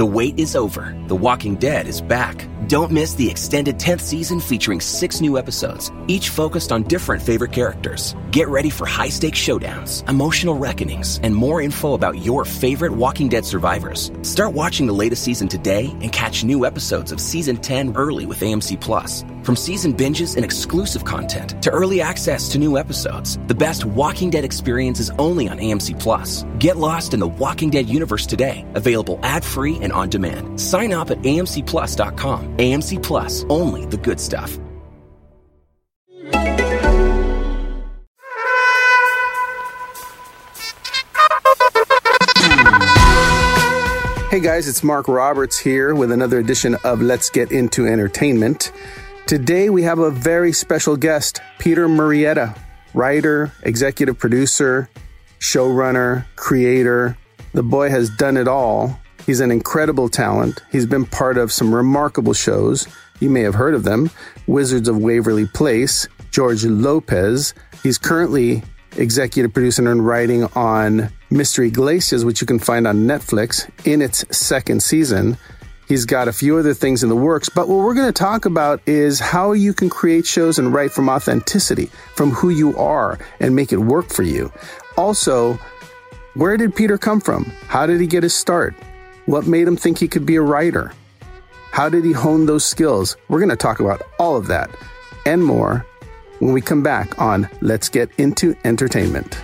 The wait is over. The Walking Dead is back. Don't miss the extended 10th season featuring 6 new episodes, each focused on different favorite characters. Get ready for high-stakes showdowns, emotional reckonings, and more info about your favorite Walking Dead survivors. Start watching the latest season today and catch new episodes of Season 10 early with AMC+. From season binges and exclusive content to early access to new episodes, the best Walking Dead experience is only on AMC+. Get lost in the Walking Dead universe today. Available ad-free and on demand. Sign up at amcplus.com. AMC Plus, only the good stuff. Hey guys, it's Mark Roberts here with another edition of Let's Get Into Entertainment. Today we have a very special guest, Peter Murrieta, writer, executive producer, showrunner, creator. The boy has done it all. He's an incredible talent. He's been part of some remarkable shows. You may have heard of them. Wizards of Waverly Place, George Lopez. He's currently executive producer and writing on Mystery Glaciers, which you can find on Netflix in its 2nd season. He's got a few other things in the works, but what we're going to talk about is how you can create shows and write from authenticity, from who you are, and make it work for you. Also, where did Peter come from? How did he get his start? What made him think he could be a writer? How did he hone those skills? We're going to talk about all of that and more when we come back on Let's Get Into Entertainment.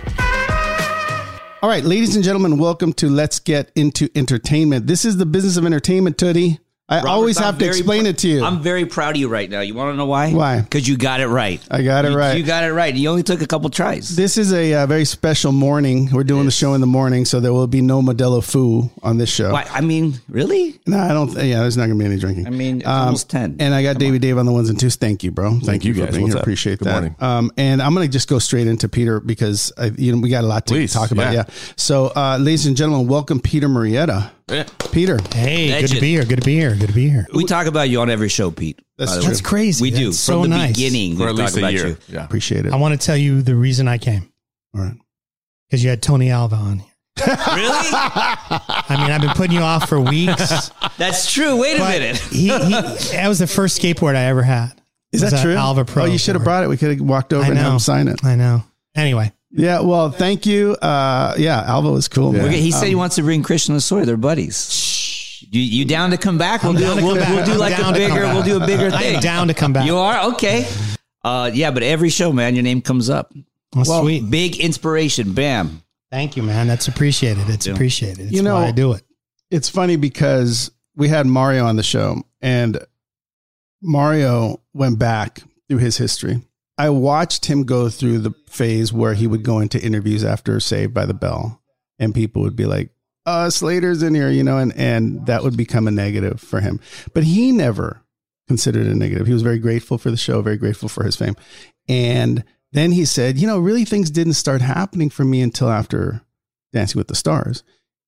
All right, ladies and gentlemen, welcome to Let's Get Into Entertainment. This is the business of entertainment, Tootie. I always have to explain it to you. I'm very proud of you right now. You want to know why? Why? Because you got it right. I got it right. You got it right. You only took a couple tries. This is a very special morning. We're doing the show in the morning, so there will be no Modelo Foo on this show. Why? I mean, really? No, I don't. Yeah, there's not going to be any drinking. I mean, it's almost 10. And I got Dave on the ones and twos. Thank you, bro. Thank you for being here. Appreciate that. Good morning. And I'm going to just go straight into Peter because we got a lot to talk about. Yeah. So, ladies and gentlemen, welcome Peter Murrieta. Yeah. Peter. Hey, legend. Good to be here. We talk about you on every show, Pete. That's crazy. We do. From the beginning. For at least a year. Yeah. Appreciate it. I want to tell you the reason I came. All right. Because you had Tony Alva on here. Really? I mean, I've been putting you off for weeks. That's true. Wait a minute. That was the first skateboard I ever had. Is that true? Alva Pro. Oh, you should have brought it. We could have walked over and had him sign it. I know. Anyway. Yeah, well, thank you. Alva was cool. Yeah. He said he wants to bring Christian Lasori. They're buddies. You down to come back? We'll do a bigger thing. I'm down to come back. You are? Okay. Yeah, but every show, man, your name comes up. Well, sweet. Big inspiration. Bam. Thank you, man. That's appreciated. It's why I do it. It's funny because we had Mario on the show, and Mario went back through his history. I watched him go through the phase where he would go into interviews after Saved by the Bell, and people would be like, Slater's in here, and that would become a negative for him. But he never considered it a negative. He was very grateful for the show, very grateful for his fame. And then he said, really things didn't start happening for me until after Dancing with the Stars.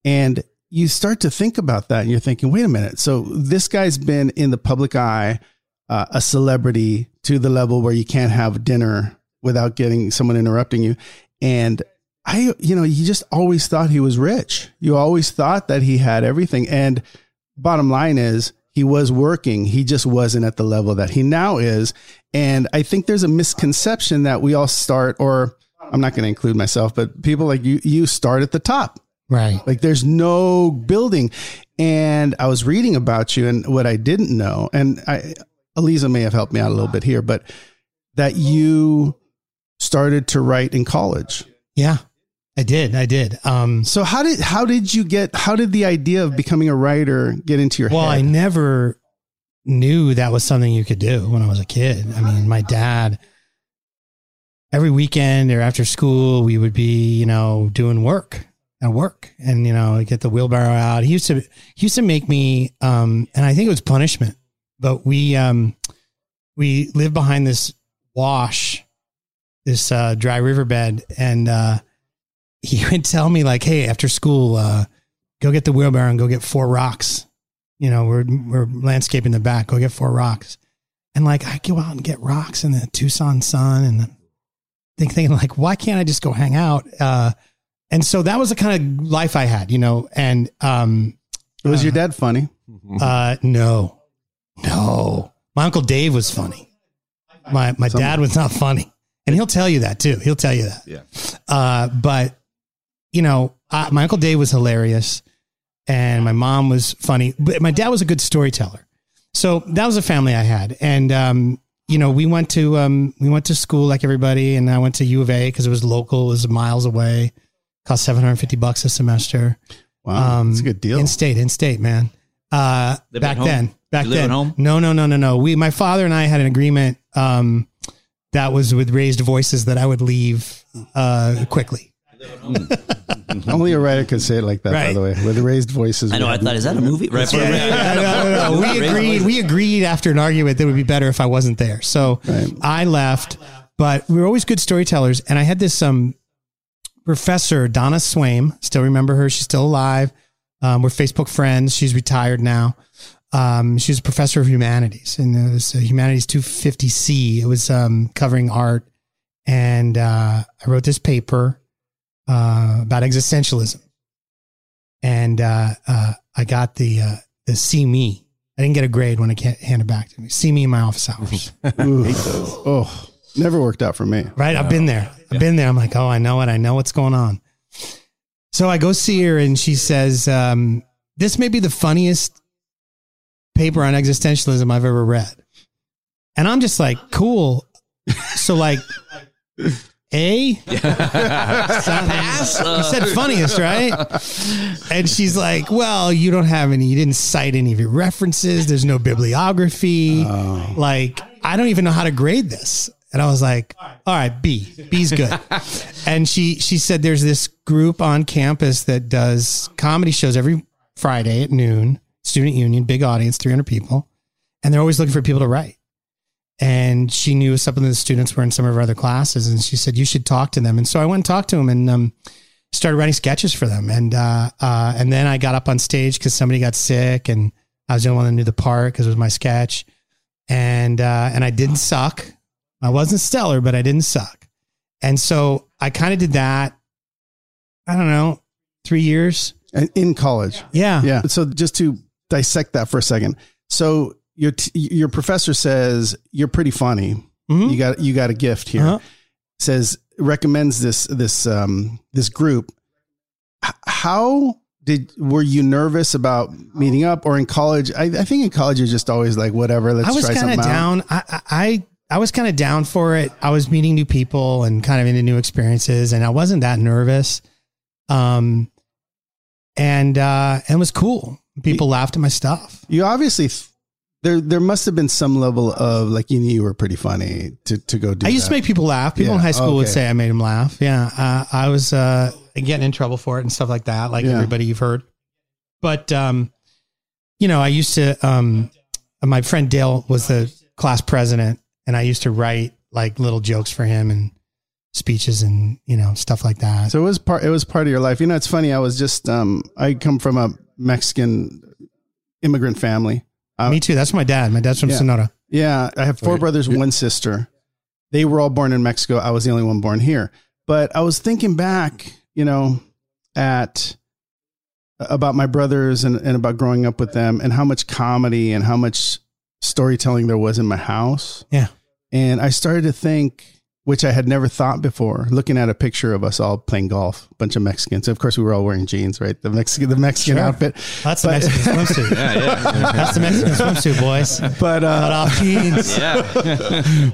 And you start to think about that, and you're thinking, wait a minute. So this guy's been in the public eye, a celebrity to the level where you can't have dinner without getting someone interrupting you. And I, you just always thought he was rich. You always thought that he had everything. And bottom line is he was working. He just wasn't at the level that he now is. And I think there's a misconception that we all start, or I'm not going to include myself, but people like you start at the top, right? Like there's no building. And I was reading about you and what I didn't know. And Aliza may have helped me out a little bit here, but that you started to write in college. Yeah, I did. So how did the idea of becoming a writer get into your head? Well, I never knew that was something you could do when I was a kid. I mean, my dad, every weekend or after school, we would be, doing work and, get the wheelbarrow out. He used to make me, and I think it was punishment. But we lived behind this wash, this dry riverbed, and he would tell me like, "Hey, after school, go get the wheelbarrow and go get 4 rocks. We're landscaping the back. Go get 4 rocks." And like, I go out and get rocks in the Tucson sun, and thinking like, why can't I just go hang out? And so that was the kind of life I had, and Was your dad funny? No. My Uncle Dave was funny. My dad was not funny. And he'll tell you that too. He'll tell you that. Yeah. But you know, my Uncle Dave was hilarious and my mom was funny, but my dad was a good storyteller. So that was a family I had. And, you know, we went to school like everybody, and I went to U of A cause it was local. It was miles away. Cost $750 a semester. Wow. That's a good deal. In state, man. Back then. Home? No. My father and I had an agreement, that was with Raised Voices, that I would leave quickly. Only a writer could say it like that, right. By the way. With the Raised Voices. I know. I thought, is that a movie? Right. Yeah. No. We agreed after an argument that it would be better if I wasn't there. So right. I left, but we were always good storytellers. And I had this professor, Donna Swaim. Still remember her. She's still alive. We're Facebook friends. She's retired now. She was a professor of humanities, and it was Humanities 250C. It was covering art, and I wrote this paper about existentialism, and I got the "See Me." I didn't get a grade when I handed back to me. "See Me" in my office hours. Oh, never worked out for me. Right, I've been there. I'm like, oh, I know it. I know what's going on. So I go see her, and she says, "This may be the funniest paper on existentialism I've ever read." And I'm just like, cool. So like A pass? You said funniest, right? And she's like, well, you didn't cite any of your references. There's no bibliography. Oh. Like, I don't even know how to grade this. And I was like, all right, B's good. And she said, there's this group on campus that does comedy shows every Friday at noon. Student union, big audience, 300 people. And they're always looking for people to write. And she knew some of the students were in some of her other classes. And she said, you should talk to them. And so I went and talked to them and started writing sketches for them. And and then I got up on stage because somebody got sick and I was the only one that knew the part because it was my sketch. And I didn't suck. I wasn't stellar, but I didn't suck. And so I kind of did that, I don't know, 3 years. And in college. Yeah. So just to dissect that for a second. So your professor says you're pretty funny. Mm-hmm. You got a gift here. Uh-huh. Says recommends this group. How were you nervous about meeting up or in college? I think in college you're just always like whatever. Let's try something out. I was kind of down. I was kind of down for it. I was meeting new people and kind of into new experiences, and I wasn't that nervous. And it was cool. People laughed at my stuff. You obviously, there must have been some level of like, you knew you were pretty funny to go do that. I used to make people laugh. People in high school would say I made them laugh. Yeah. I was getting in trouble for it and stuff like that. Like everybody you've heard. But, you know, I used to, my friend Dale was the class president, and I used to write like little jokes for him and speeches and, you know, stuff like that. So it was part of your life. You know, it's funny. I was just, I come from a Mexican immigrant family. Me too. That's my dad. My dad's from Sonora. Yeah. I have 4 brothers, 1 sister. They were all born in Mexico. I was the only one born here, but I was thinking back, you know, about my brothers and about growing up with them and how much comedy and how much storytelling there was in my house. Yeah. And I started to think, which I had never thought before, looking at a picture of us all playing golf, a bunch of Mexicans. Of course, we were all wearing jeans, right? The Mexican outfit. That's the Mexican swimsuit. Yeah. That's the Mexican swimsuit, boys. But cut off jeans. Yeah.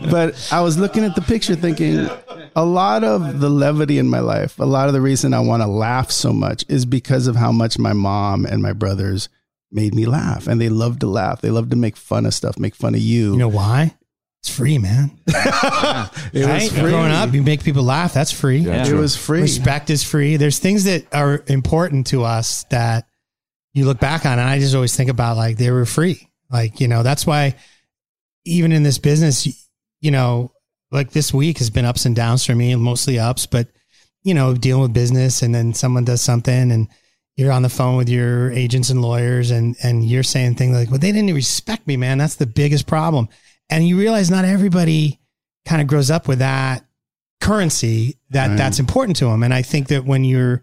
But I was looking at the picture thinking, a lot of the levity in my life, a lot of the reason I want to laugh so much is because of how much my mom and my brothers made me laugh. And they loved to laugh. They loved to make fun of stuff, make fun of you. You know why? It's free, man. It was free. Growing up, you make people laugh. That's free. Yeah. It was free. Respect is free. There's things that are important to us that you look back on. And I just always think about like, they were free. Like, you know, that's why even in this business, you know, like this week has been ups and downs for me, and mostly ups, but you know, dealing with business and then someone does something and you're on the phone with your agents and lawyers and you're saying things like, well, they didn't respect me, man. That's the biggest problem. And you realize not everybody kind of grows up with that currency that's important to them. And I think that when you're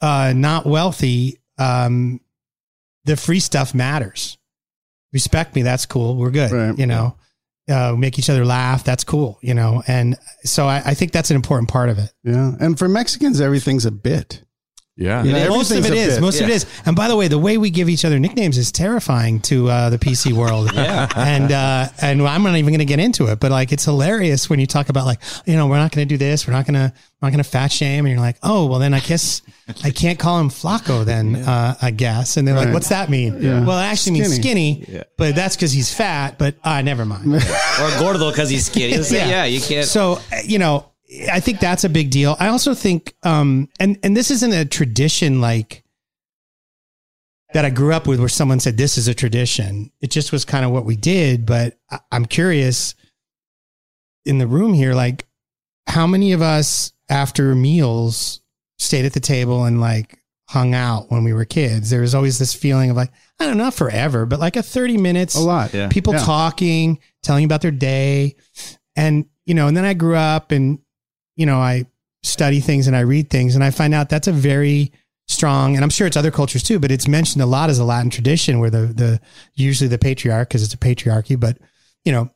not wealthy, the free stuff matters. Respect me. That's cool. We're good. Right. You know, make each other laugh. That's cool. You know? And so I think that's an important part of it. Yeah. And for Mexicans, everything's a bit. Yeah. You know, most of it is. And by the way, the way we give each other nicknames is terrifying to the PC world. Yeah. And I'm not even going to get into it, but like, it's hilarious when you talk about like, you know, we're not going to do this. We're not going to fat shame. And you're like, oh, well then I guess I can't call him Flaco then, I guess. And they're like, what's that mean? Yeah. Well, it actually means skinny, but that's because he's fat, but never mind. Or gordo because he's skinny. You can't. So, you know, I think that's a big deal. I also think, and this isn't a tradition like that I grew up with where someone said, this is a tradition. It just was kind of what we did. But I'm curious in the room here, like how many of us after meals stayed at the table and like hung out when we were kids? There was always this feeling of like, I don't know, not forever, but like a 30 minutes, a lot, people talking, telling about their day. And, you know, and then I grew up and, you know, I study things and I read things and I find out that's a very strong, and I'm sure it's other cultures too, but it's mentioned a lot as a Latin tradition where the usually the patriarch, cause it's a patriarchy, but you know,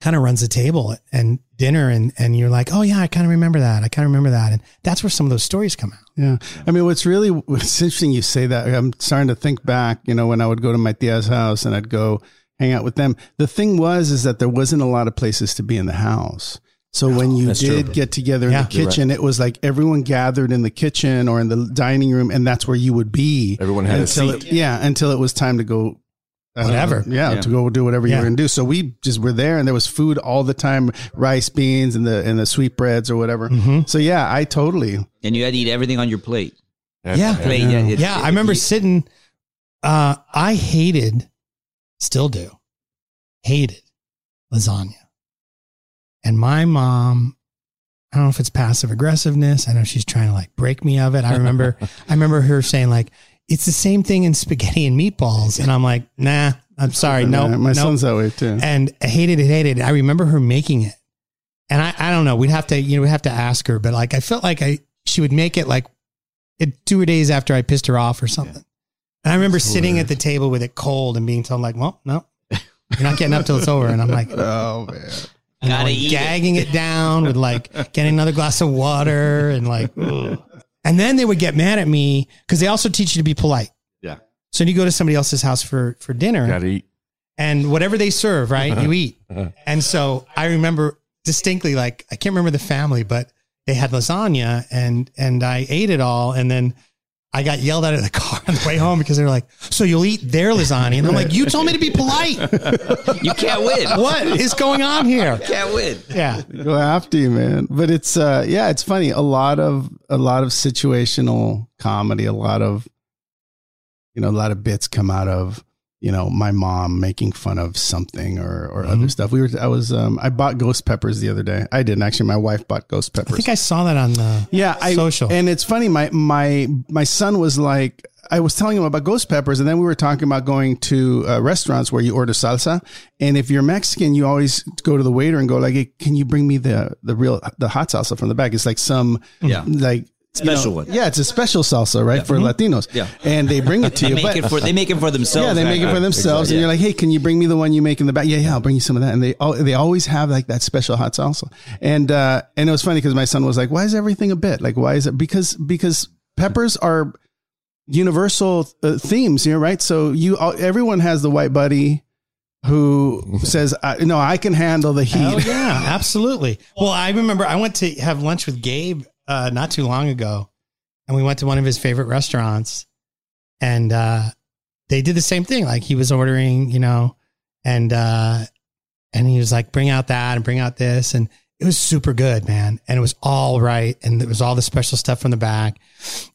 kind of runs the table and dinner and you're like, oh yeah, I kind of remember that. I kind of remember that. And that's where some of those stories come out. Yeah. I mean, what's interesting you say that. I'm starting to think back, you know, when I would go to my tia's house and I'd go hang out with them. The thing is that there wasn't a lot of places to be in the house. So when you did get together in the kitchen, it was like everyone gathered in the kitchen or in the dining room, and that's where you would be. Everyone had a seat. Until it was time to go. Whatever. To go do whatever you were going to do. So we just were there, and there was food all the time, rice, beans, and the sweetbreads or whatever. Mm-hmm. So yeah, I totally. And you had to eat everything on your plate. I remember sitting. I hated, still do, hated lasagna. And my mom, I don't know if it's passive aggressiveness. I know she's trying to like break me of it. I remember her saying like, it's the same thing in spaghetti and meatballs. And I'm like, nah, I'm sorry. No, my son's that way too. And I hated it. I remember her making it. And I don't know. We'd have to ask her, but like, I felt like she would make it like 2 days after I pissed her off or something. Yeah. And I remember sitting at the table with it cold and being told like, well, no, you're not getting up till it's over. And I'm like, oh man. Gotta eat gagging it down with like getting another glass of water and like, ugh. And then they would get mad at me because they also teach you to be polite. Yeah. So you go to somebody else's house for dinner, gotta eat, and whatever they serve, right? You eat. And so I remember distinctly, like I can't remember the family, but they had lasagna and I ate it all, and then I got yelled at in the car on the way home because they were like, so you'll eat their lasagna. And I'm like, you told me to be polite. You can't win. What is going on here? You can't win. Yeah. Go after you, man. But it's, it's funny. A lot of situational comedy, a lot of bits come out of, you know, my mom making fun of something or other stuff. I bought ghost peppers the other day. I didn't actually. My wife bought ghost peppers. I think I saw that on the social. And it's funny. My son was like, I was telling him about ghost peppers, and then we were talking about going to restaurants where you order salsa. And if you're Mexican, you always go to the waiter and go like, hey, can you bring me the hot salsa from the bag? It's like some special one. Yeah, it's a special salsa, right? Yeah. For Latinos. Yeah. And they bring it to you. They make it for themselves. Yeah, they make it for themselves. Exactly. And you're like, hey, can you bring me the one you make in the back? Yeah, I'll bring you some of that. And they always have like that special hot salsa. And it was funny because my son was like, why is everything a bit? Like, why is it? Because peppers are universal themes, you know, right? So everyone has the white buddy who says, no, I can handle the heat. Oh, yeah, absolutely. Well, I remember I went to have lunch with Gabe not too long ago, and we went to one of his favorite restaurants, and they did the same thing. Like he was ordering, you know, and he was like, bring out that and bring out this. And it was super good, man. And it was all right. And it was all the special stuff from the back.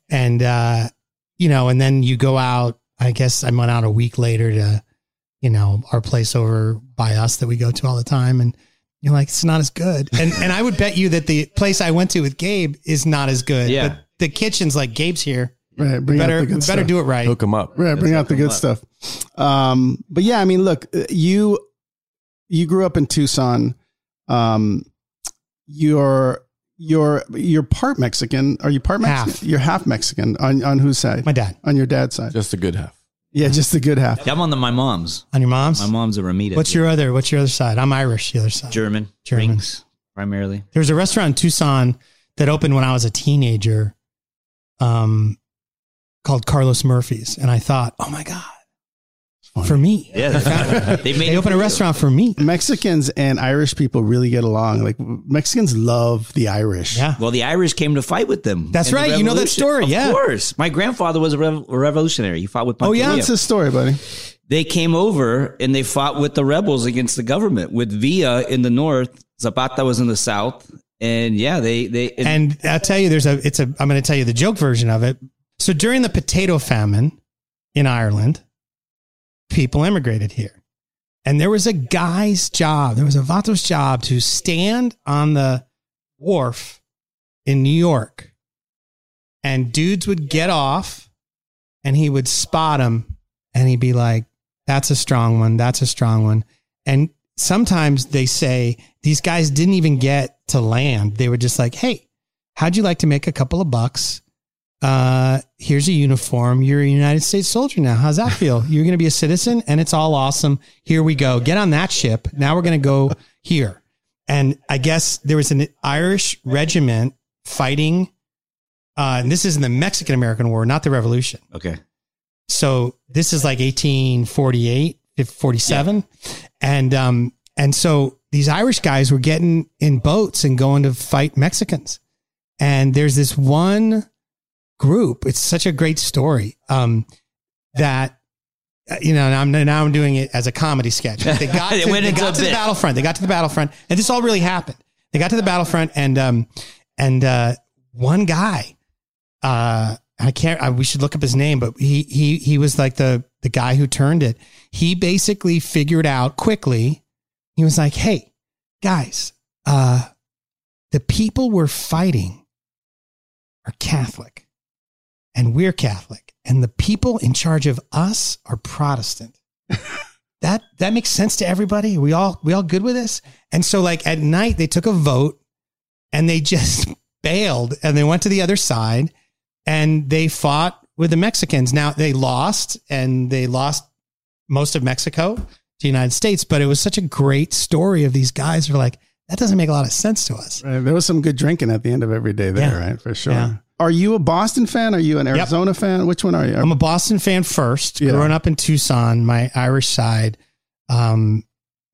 And, you know, and then you go out, I guess I went out a week later to, you know, our place over by us that we go to all the time. And you're like, it's not as good. And I would bet you that the place I went to with Gabe is not as good. Yeah. But the kitchen's like, Gabe's here. Right. Better do it right. Hook him up. Right. Bring out the good stuff. But yeah, I mean, look, you grew up in Tucson. You're part Mexican. Are you part Mexican? Half. You're half Mexican. On whose side? My dad. On your dad's side. Just the good half. Yeah, just the good half. Yeah, I'm on my mom's. On your mom's? My mom's a Ramita. What's your other side? I'm Irish, the other side. German. Rings, primarily. There was a restaurant in Tucson that opened when I was a teenager called Carlos Murphy's. And I thought, oh my God. For me. Yeah. They open a restaurant for me. Mexicans and Irish people really get along. Like Mexicans love the Irish. Yeah. Well, the Irish came to fight with them. That's right. You know that story. Yeah. Of course. My grandfather was a revolutionary. He fought with Pantelia. Oh, yeah. It's his story, buddy. They came over and they fought with the rebels against the government with Villa in the north. Zapata was in the south. And yeah, and I'll tell you, I'm going to tell you the joke version of it. So during the potato famine in Ireland, people immigrated here, and there was a guy's job. There was a vato's job to stand on the wharf in New York, and dudes would get off and he would spot them and he'd be like, that's a strong one. That's a strong one. And sometimes they say these guys didn't even get to land. They were just like, hey, how'd you like to make a couple of bucks? Here's a uniform. You're a United States soldier now. How's that feel? You're going to be a citizen and it's all awesome. Here we go. Get on that ship. Now we're going to go here. And I guess there was an Irish regiment fighting. And this is in the Mexican-American War, not the Revolution. Okay. So this is like 1848, 47. Yeah. And so these Irish guys were getting in boats and going to fight Mexicans. And there's this one group. It's such a great story that, you know, and now I'm doing it as a comedy sketch. They got to, the battlefront. They got to the battlefront, and this all really happened. They got to the battlefront, and one guy, we should look up his name, but he was like the guy who turned it. He basically figured out quickly. He was like, "Hey, guys, the people we're fighting are Catholic." And we're Catholic, and the people in charge of us are Protestant. That makes sense to everybody. We all good with this. And so, like at night, they took a vote, and they just bailed, and they went to the other side, and they fought with the Mexicans. Now they lost most of Mexico to the United States. But it was such a great story of these guys who are like, that doesn't make a lot of sense to us. Right. There was some good drinking at the end of every day there, right? For sure. Yeah. Are you a Boston fan? Are you an Arizona fan? Which one are you? I'm a Boston fan first. Yeah. Growing up in Tucson, my Irish side, and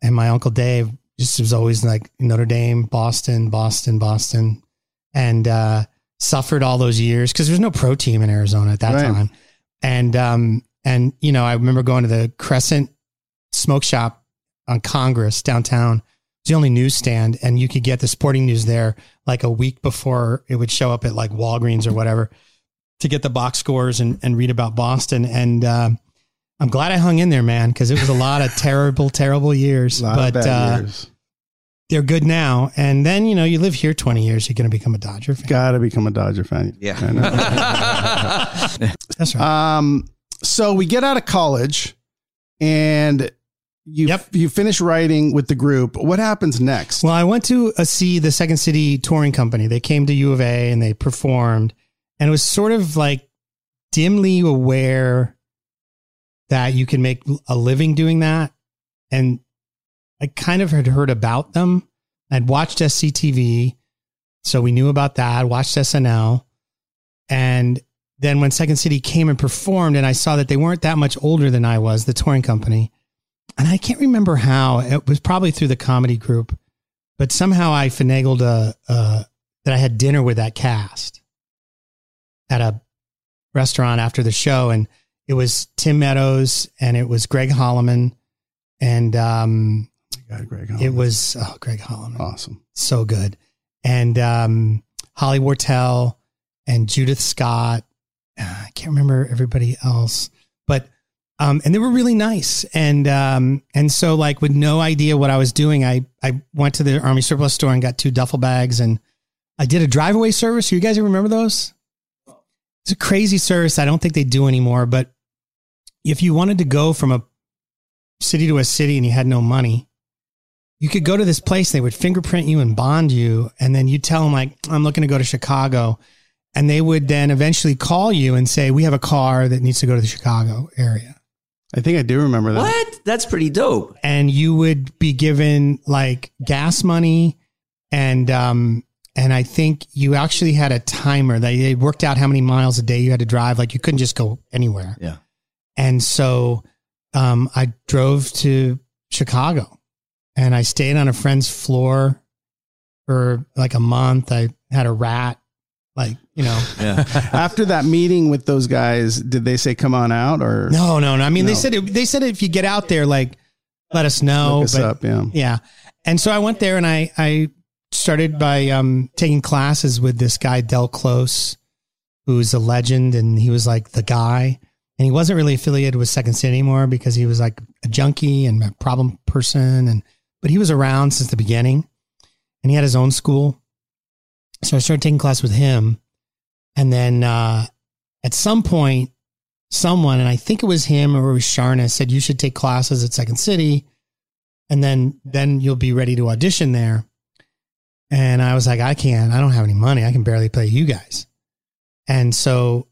my Uncle Dave just was always like Notre Dame, Boston, and suffered all those years because there's no pro team in Arizona at that time. And you know, I remember going to the Crescent Smoke Shop on Congress downtown. It's the only newsstand, and you could get the sporting news there like a week before it would show up at like Walgreens or whatever to get the box scores and read about Boston. And I'm glad I hung in there, man, because it was a lot of terrible years. But they're good now. And then, you know, you live here 20 years, you're going to become a Dodger fan. Got to become a Dodger fan. Yeah. I know. That's right. So we get out of college and... You finish writing with the group. What happens next? Well, I went to see the Second City touring company. They came to U of A and they performed, and it was sort of like dimly aware that you can make a living doing that. And I kind of had heard about them. I'd watched SCTV, so we knew about that. I watched SNL, and then when Second City came and performed, and I saw that they weren't that much older than I was, the touring company. And I can't remember how, it was probably through the comedy group, but somehow I finagled that I had dinner with that cast at a restaurant after the show. And it was Tim Meadows and it was Greg Hollimon. And Greg Hollimon. Awesome. So good. And Holly Wortel and Judith Scott. I can't remember everybody else, but... and they were really nice. And so like with no idea what I was doing, I went to the Army surplus store and got 2 duffel bags, and I did a drive away service. You guys remember those? It's a crazy service. I don't think they do anymore, but if you wanted to go from a city to a city and you had no money, you could go to this place, they would fingerprint you and bond you. And then you tell them like, I'm looking to go to Chicago. And they would then eventually call you and say, we have a car that needs to go to the Chicago area. I think I do remember that. What? That's pretty dope. And you would be given like gas money. And I think you actually had a timer. They worked out how many miles a day you had to drive. Like you couldn't just go anywhere. Yeah. And so I drove to Chicago and I stayed on a friend's floor for like a month. I had a rat, like, you know. Yeah. After that meeting with those guys, did they say, come on out? Or No. I mean, no. They said if you get out there, like, let us know. Look us up, yeah. Yeah. And so I went there and I started by taking classes with this guy, Del Close, who's a legend. And he was like the guy. And he wasn't really affiliated with Second City anymore because he was like a junkie and a problem person. But he was around since the beginning and he had his own school. So I started taking class with him. And then at some point, someone, and I think it was him or it was Sharna, said, you should take classes at Second City. And then you'll be ready to audition there. And I was like, I don't have any money. I can barely play you guys. And so,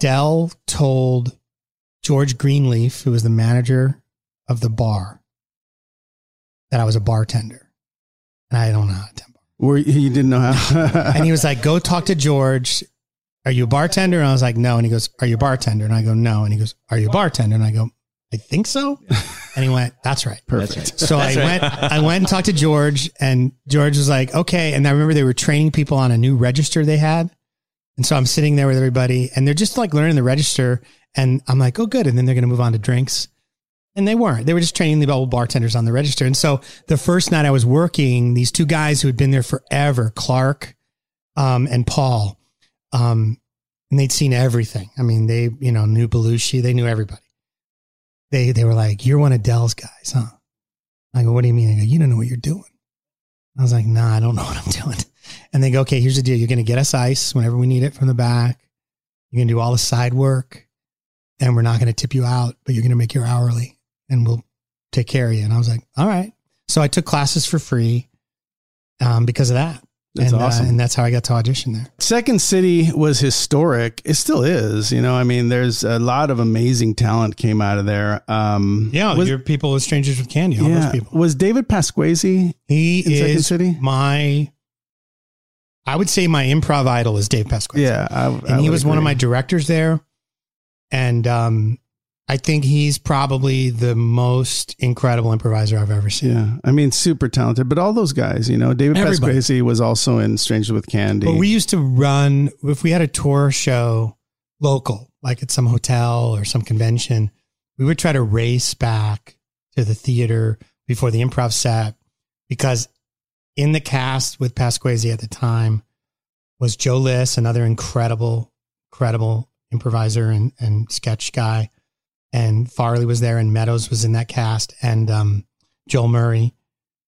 Dell told George Greenleaf, who was the manager of the bar, that I was a bartender. And I don't know how to tip. You didn't know how? And he was like, go talk to George. Are you a bartender? And I was like, no. And he goes, are you a bartender? And I go, no. And he goes, are you a bartender? And I go, I think so. And he went, that's right. Perfect. That's right. So I went and talked to George, and George was like, okay. And I remember they were training people on a new register they had. And so I'm sitting there with everybody and they're just like learning the register and I'm like, oh good. And then they're going to move on to drinks. And they weren't, they were just training the bubble bartenders on the register. And so the first night I was working, these two guys who had been there forever, Clark, and Paul, and they'd seen everything. I mean, they, knew Belushi, they knew everybody. They were like, you're one of Dell's guys, huh? I go, what do you mean? They go, you don't know what you're doing. I was like, nah, I don't know what I'm doing. And they go, okay, here's the deal. You're going to get us ice whenever we need it from the back. You're going to do all the side work and we're not going to tip you out, but you're going to make your hourly and we'll take care of you. And I was like, all right. So I took classes for free because of that. That's awesome. And that's how I got to audition there. Second City was historic. It still is. I mean, there's a lot of amazing talent came out of there. Your people with Strangers with Candy. All those people. Was David Pasquesi in Second City? I would say my improv idol is Dave Pasquesi. Yeah. And he was one of my directors there. And I think he's probably the most incredible improviser I've ever seen. Yeah. I mean, super talented, but all those guys, David Pasquesi was also in Strangers with Candy. But we used to run, if we had a tour show local, like at some hotel or some convention, we would try to race back to the theater before the improv set because in the cast with Pasquesi at the time was Joe Liss, another incredible improviser and sketch guy. And Farley was there and Meadows was in that cast and Joel Murray.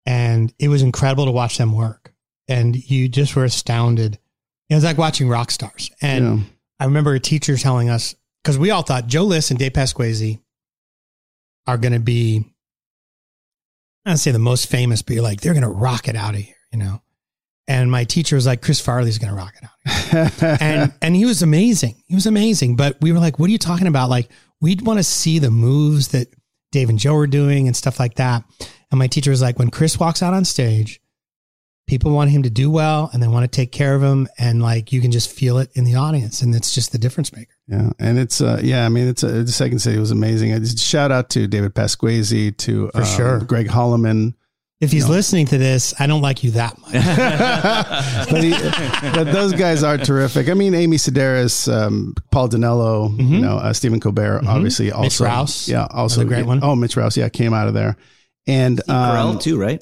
And it was incredible to watch them work. And you just were astounded. It was like watching rock stars. And yeah. I remember a teacher telling us, because we all thought Joe Liss and Dave Pasquesi are going to be, I don't say the most famous, but you're like, they're going to rock it out of here, And my teacher was like, Chris Farley's going to rock it out of here. and he was amazing. But we were like, what are you talking about? Like, we'd want to see the moves that Dave and Joe were doing and stuff like that. And my teacher was like, when Chris walks out on stage, people want him to do well and they want to take care of him. And like, you can just feel it in the audience. And it's just the difference maker. Yeah. And it's, the Second City was amazing. I just shout out to David Pasquesi, to Greg Hollimon. If he's listening to this, I don't like you that much. but those guys are terrific. I mean, Amy Sedaris, Paul Dinello, mm-hmm. Stephen Colbert, mm-hmm. obviously also. Mitch Rouse. Yeah. Also a great one. Oh, Mitch Rouse. Yeah. Came out of there. And Carell too, right?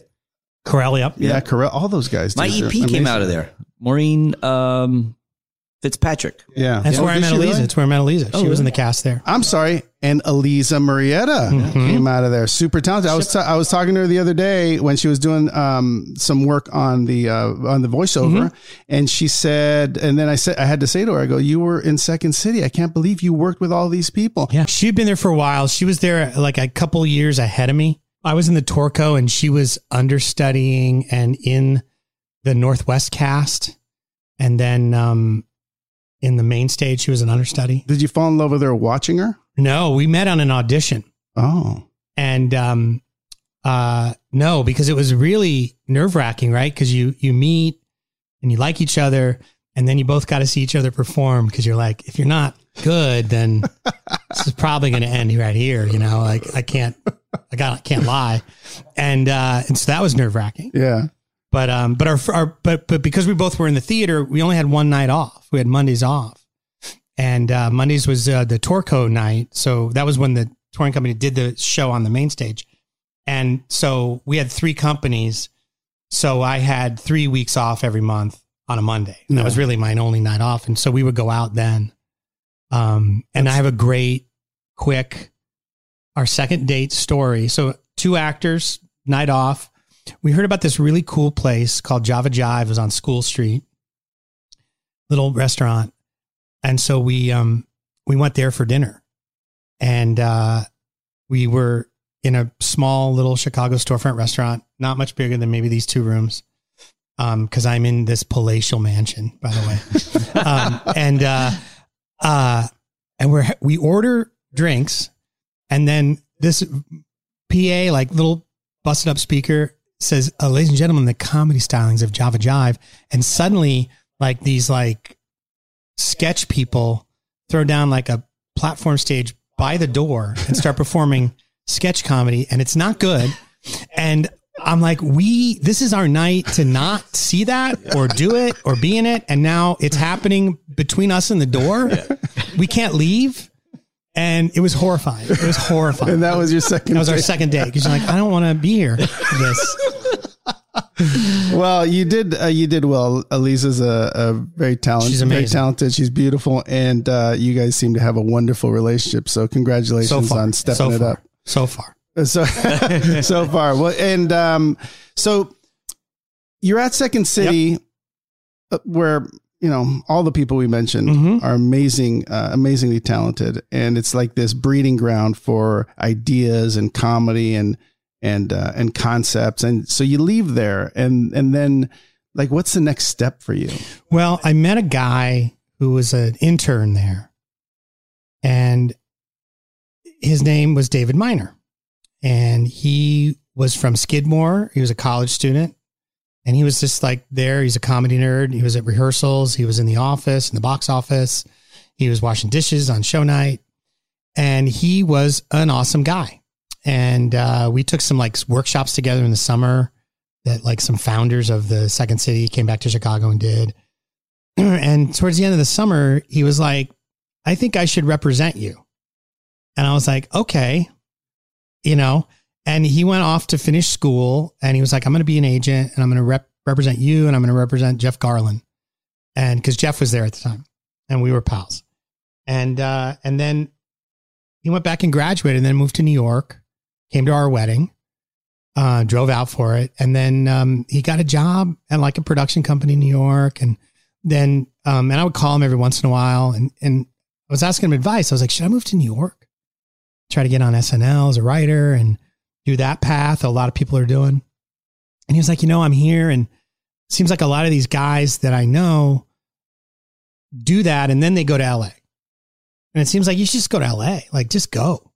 Corelli up. Yeah. Corell. All those guys. My EP came out of there. Maureen, Fitzpatrick. Yeah. That's where I met Aliza. It's where I met Aliza. She was in the cast there. I'm sorry. And Aliza Marietta came out of there. Super talented. I was talking to her the other day when she was doing some work on the voiceover. Mm-hmm. And she said, and then I had to say to her, I go, you were in Second City. I can't believe you worked with all these people. Yeah. She'd been there for a while. She was there like a couple years ahead of me. I was in the Torco and she was understudying and in the Northwest cast. And then in the main stage, she was an understudy. Did you fall in love with her watching her? No, we met on an audition. Oh. And no, because it was really nerve wracking, right? Because you meet and you like each other. And then you both got to see each other perform because you're like, if you're not good, then this is probably going to end right here. You know, like I can't lie. And so that was nerve wracking. Yeah. But our because we both were in the theater, we only had one night off. We had Mondays off, and Mondays was the Torco night. So that was when the touring company did the show on the main stage. And so we had three companies. So I had 3 weeks off every month on a Monday. And that was really my only night off. And so we would go out then. And I have a great, quick, our second date story. So 2 actors, night off. We heard about this really cool place called Java Jive. It was on School Street, little restaurant. And so we went there for dinner, and we were in a small little Chicago storefront restaurant, not much bigger than maybe these 2 rooms. Cause I'm in this palatial mansion, by the way. And we order drinks, and then this PA, like little busted up speaker, says, oh, ladies and gentlemen, the comedy stylings of Java Jive. And suddenly, like, these like sketch people throw down like a platform stage by the door and start performing sketch comedy, and it's not good. And I'm like, this is our night to not see that or do it or be in it. And now it's happening between us and the door. Yeah. We can't leave. And it was horrifying. It was horrifying. And that was your second. That was our second day. Cause you're like, I don't want to be here for this. Well, you did well. Eliza's a very talented. She's amazing. Very talented. She's beautiful. And you guys seem to have a wonderful relationship. So congratulations on stepping it up. So far. So far. Well, and so you're at Second City, yep, where, you know, all the people we mentioned, mm-hmm, are amazing, amazingly talented. And it's like this breeding ground for ideas and comedy and concepts. And so you leave there, and then, like, what's the next step for you? Well, I met a guy who was an intern there, and his name was David Miner. And he was from Skidmore. He was a college student, and he was just like there. He's a comedy nerd. He was at rehearsals. He was in the office, in the box office. He was washing dishes on show night, and he was an awesome guy. And we took some like workshops together in the summer that like some founders of the Second City came back to Chicago and did. And towards the end of the summer, he was like, I think I should represent you. And I was like, okay. You know, and he went off to finish school, and he was like, I'm going to be an agent, and I'm going to represent you, and I'm going to represent Jeff Garland. And because Jeff was there at the time, and we were pals. And then he went back and graduated, and then moved to New York, came to our wedding, drove out for it. And then he got a job at like a production company in New York. And then, and I would call him every once in a while, and I was asking him advice. I was like, should I move to New York? Try to get on SNL as a writer and do that path a lot of people are doing. And he was like, you know, I'm here, and it seems like a lot of these guys that I know do that, and then they go to LA. And it seems like you should just go to LA. Like, just go,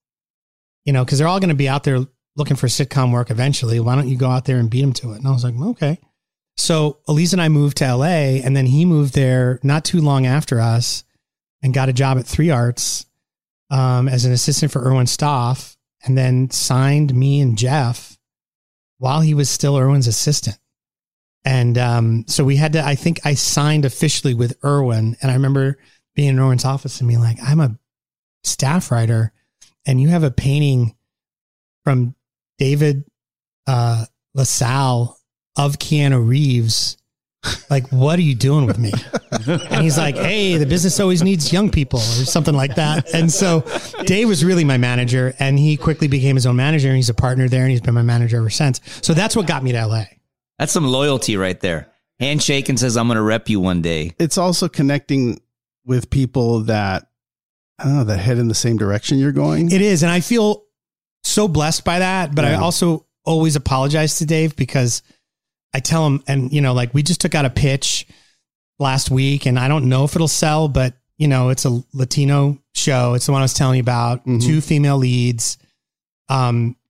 you know, because they're all going to be out there looking for sitcom work eventually. Why don't you go out there and beat them to it? And I was like, okay. So Aliza and I moved to LA, and then he moved there not too long after us and got a job at 3 Arts. As an assistant for Irwin Stoff, and then signed me and Jeff while he was still Irwin's assistant. And so we had to, I think I signed officially with Irwin, and I remember being in Irwin's office and being like, I'm a staff writer, and you have a painting from David LaSalle of Keanu Reeves. Like, what are you doing with me? And he's like, hey, the business always needs young people, or something like that. And so Dave was really my manager, and he quickly became his own manager, and he's a partner there, and he's been my manager ever since. So that's what got me to LA. That's some loyalty right there. Handshake and says, I'm going to rep you one day. It's also connecting with people that, I don't know, that head in the same direction you're going. It is. And I feel so blessed by that. But I also always apologize to Dave because I tell him, and you know, like we just took out a pitch last week and I don't know if it'll sell, but you know, it's a Latino show. It's the one I was telling you about. Mm-hmm. 2 female leads,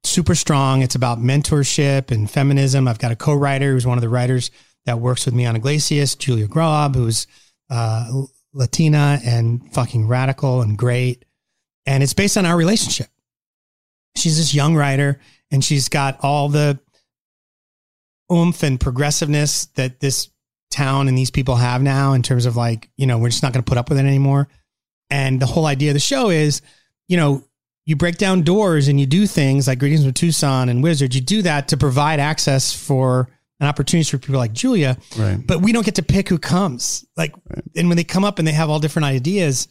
super strong. It's about mentorship and feminism. I've got a co-writer who's one of the writers that works with me on Iglesias, Julia Grob, who's Latina and fucking radical and great. And it's based on our relationship. She's this young writer and she's got all the oomph and progressiveness that this town and these people have now in terms of like, you know, we're just not going to put up with it anymore. And the whole idea of the show is, you know, you break down doors and you do things like Greetings from Tucson and Wizards. You do that to provide access for an opportunity for people like Julia, right. But we don't get to pick who comes. Like, right. And when they come up and they have all different ideas,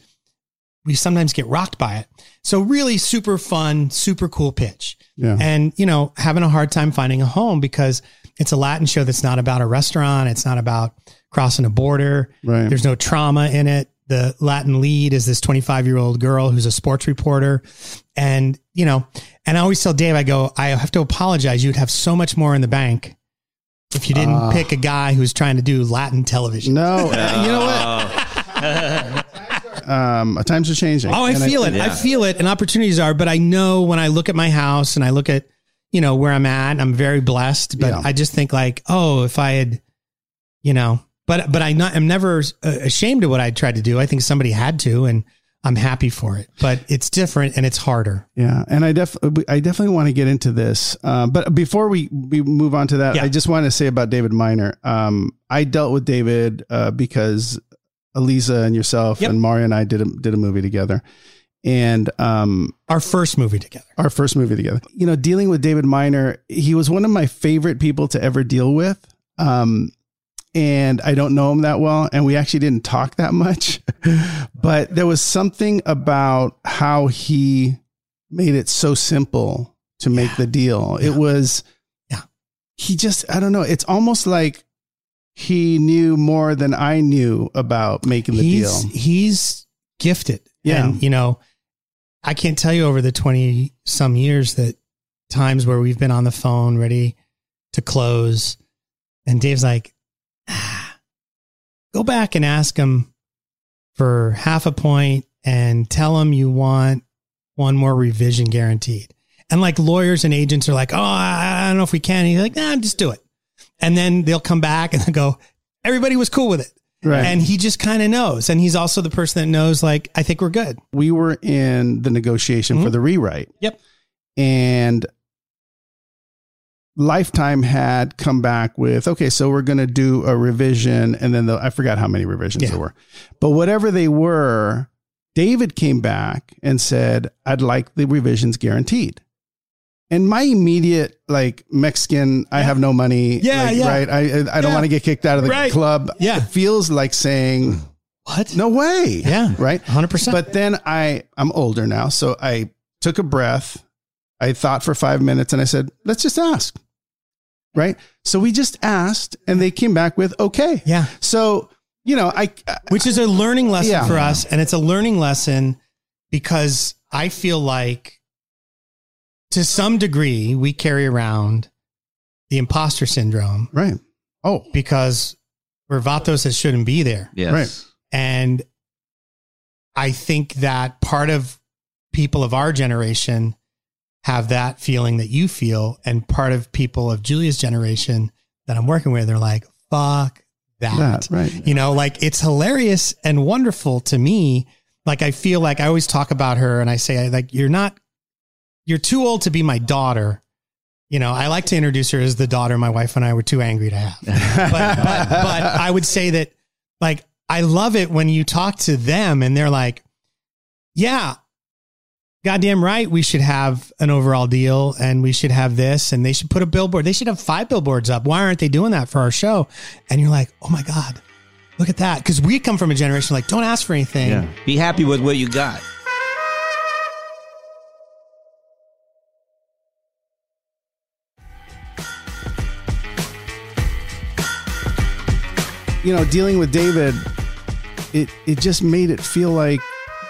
we sometimes get rocked by it. So really super fun, super cool pitch. Yeah. And, you know, having a hard time finding a home because it's a Latin show that's not about a restaurant. It's not about crossing a border. Right. There's no trauma in it. The Latin lead is this 25-year-old girl who's a sports reporter. And, you know, and I always tell Dave, I go, I have to apologize. You'd have so much more in the bank if you didn't pick a guy who's trying to do Latin television. No. You know what? Times are changing. Oh, I feel it. Yeah. I feel it. And opportunities are, but I know when I look at my house and I look at, you know, where I'm at, I'm very blessed, but yeah. I just think like, oh, if I had, you know, but I'm never ashamed of what I tried to do. I think somebody had to, and I'm happy for it, but it's different and it's harder. Yeah. And I definitely want to get into this. But before we move on to that, yeah. I just want to say about David Miner. I dealt with David, because Aliza and yourself yep. and Mario and I did a movie together, and our first movie together. You know, dealing with David Miner, he was one of my favorite people to ever deal with. And I don't know him that well, and we actually didn't talk that much, but there was something about how he made it so simple to make the deal. Yeah. It was, he just, I don't know. It's almost like he knew more than I knew about making the deal. He's gifted. Yeah. And, you know, I can't tell you over the 20 some years that times where we've been on the phone ready to close. And Dave's like, go back and ask him for half a point and tell him you want one more revision guaranteed. And like lawyers and agents are like, oh, I don't know if we can. And he's like, nah, just do it. And then they'll come back and they'll go, everybody was cool with it. Right. And he just kind of knows. And he's also the person that knows, like, I think we're good. We were in the negotiation mm-hmm. for the rewrite. Yep. And Lifetime had come back with, okay, so we're going to do a revision. And then I forgot how many revisions there were. But whatever they were, David came back and said, I'd like the revisions guaranteed. And my immediate, like, Mexican, I have no money. Yeah, like, yeah. Right? I don't want to get kicked out of the club. Yeah. It feels like saying, what? No way. Yeah. Right? 100%. But then I'm older now, so I took a breath. I thought for 5 minutes, and I said, let's just ask. Right? So we just asked, and they came back with, okay. Yeah. So, you know, which is a learning lesson for us, and it's a learning lesson because I feel like, to some degree, we carry around the imposter syndrome. Right. Oh. Because we're vatos that shouldn't be there. Yes. Right. And I think that part of people of our generation have that feeling that you feel, and part of people of Julia's generation that I'm working with, they're like, fuck that. Right. You know, like, it's hilarious and wonderful to me. Like, I feel like I always talk about her and I say, like, you're too old to be my daughter. You know, I like to introduce her as the daughter my wife and I were too angry to have. But I would say that, like, I love it when you talk to them and they're like, yeah, goddamn right, we should have an overall deal and we should have this and they should put a billboard. They should have 5 billboards up. Why aren't they doing that for our show? And you're like, oh my God, look at that. Because we come from a generation like, don't ask for anything. Yeah. Be happy with what you got. You know, dealing with David, it just made it feel like,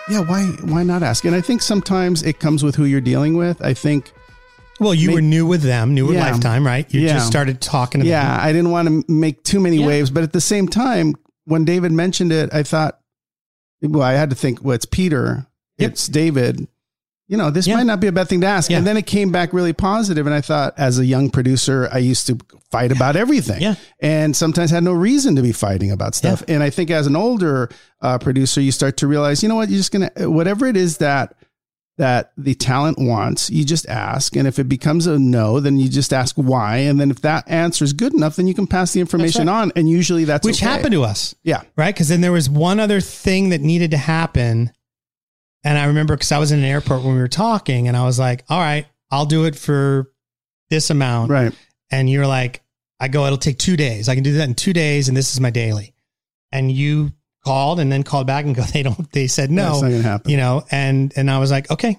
why not ask? And I think sometimes it comes with who you're dealing with. I think Well, you were new with them, new at Lifetime, right? You just started talking to them. Yeah, I didn't want to make too many waves, but at the same time, when David mentioned it, I thought, well, I had to think, well, it's Peter, it's David. You know, this might not be a bad thing to ask. Yeah. And then it came back really positive. And I thought, as a young producer, I used to fight about everything and sometimes had no reason to be fighting about stuff. And I think as an older producer, you start to realize, you know what, you're just going to, whatever it is that the talent wants, you just ask. And if it becomes a no, then you just ask why. And then if that answer is good enough, then you can pass the information on. And usually that's which happened to us. Yeah. Right. Cause then there was one other thing that needed to happen. And I remember cause I was in an airport when we were talking and I was like, all right, I'll do it for this amount. Right. And you're like, it'll take 2 days. I can do that in 2 days. And this is my daily. And you called and then called back and go, they said no, it's not gonna happen. You know? And I was like, okay,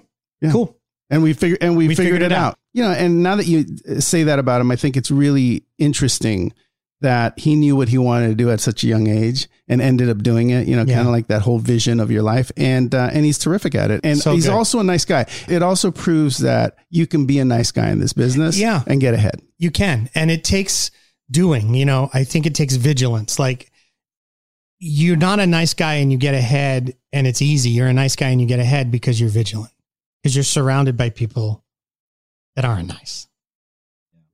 cool. And we figured it out, you know, and now that you say that about him, I think it's really interesting that he knew what he wanted to do at such a young age and ended up doing it, you know, kind of like that whole vision of your life. And he's terrific at it. And so he's also a nice guy. It also proves that you can be a nice guy in this business and get ahead. You can. And it takes doing, you know, I think it takes vigilance. Like you're not a nice guy and you get ahead and it's easy. You're a nice guy and you get ahead because you're vigilant, because you're surrounded by people that aren't nice.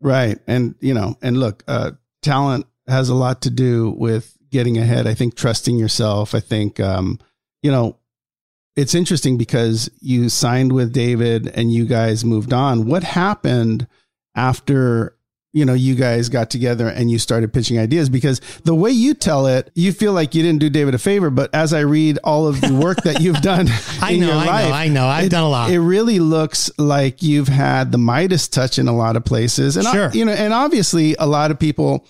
Right. And, you know, and look, talent has a lot to do with getting ahead. I think trusting yourself. I think, you know, it's interesting because you signed with David and you guys moved on. What happened after, you know, you guys got together and you started pitching ideas? Because the way you tell it, you feel like you didn't do David a favor, but as I read all of the work that you've done, I know, I've done a lot. It really looks like you've had the Midas touch in a lot of places. And, you know, and obviously a lot of people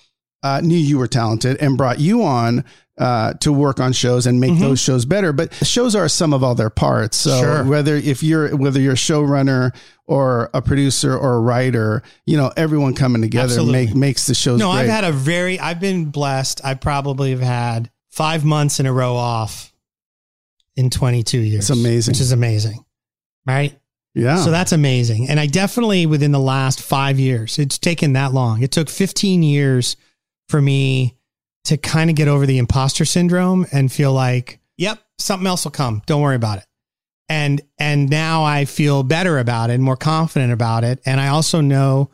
knew you were talented and brought you on to work on shows and make those shows better. But shows are some of all their parts. So whether you're a showrunner or a producer or a writer, you know, everyone coming together makes the shows great. I've been blessed. I probably have had 5 months in a row off in 22 years. It's amazing. Which is amazing. Right? Yeah. So that's amazing. And I definitely, within the last 5 years, it's taken that long. It took 15 years for me to kind of get over the imposter syndrome and feel like, yep, something else will come. Don't worry about it. And now I feel better about it, more confident about it. And I also know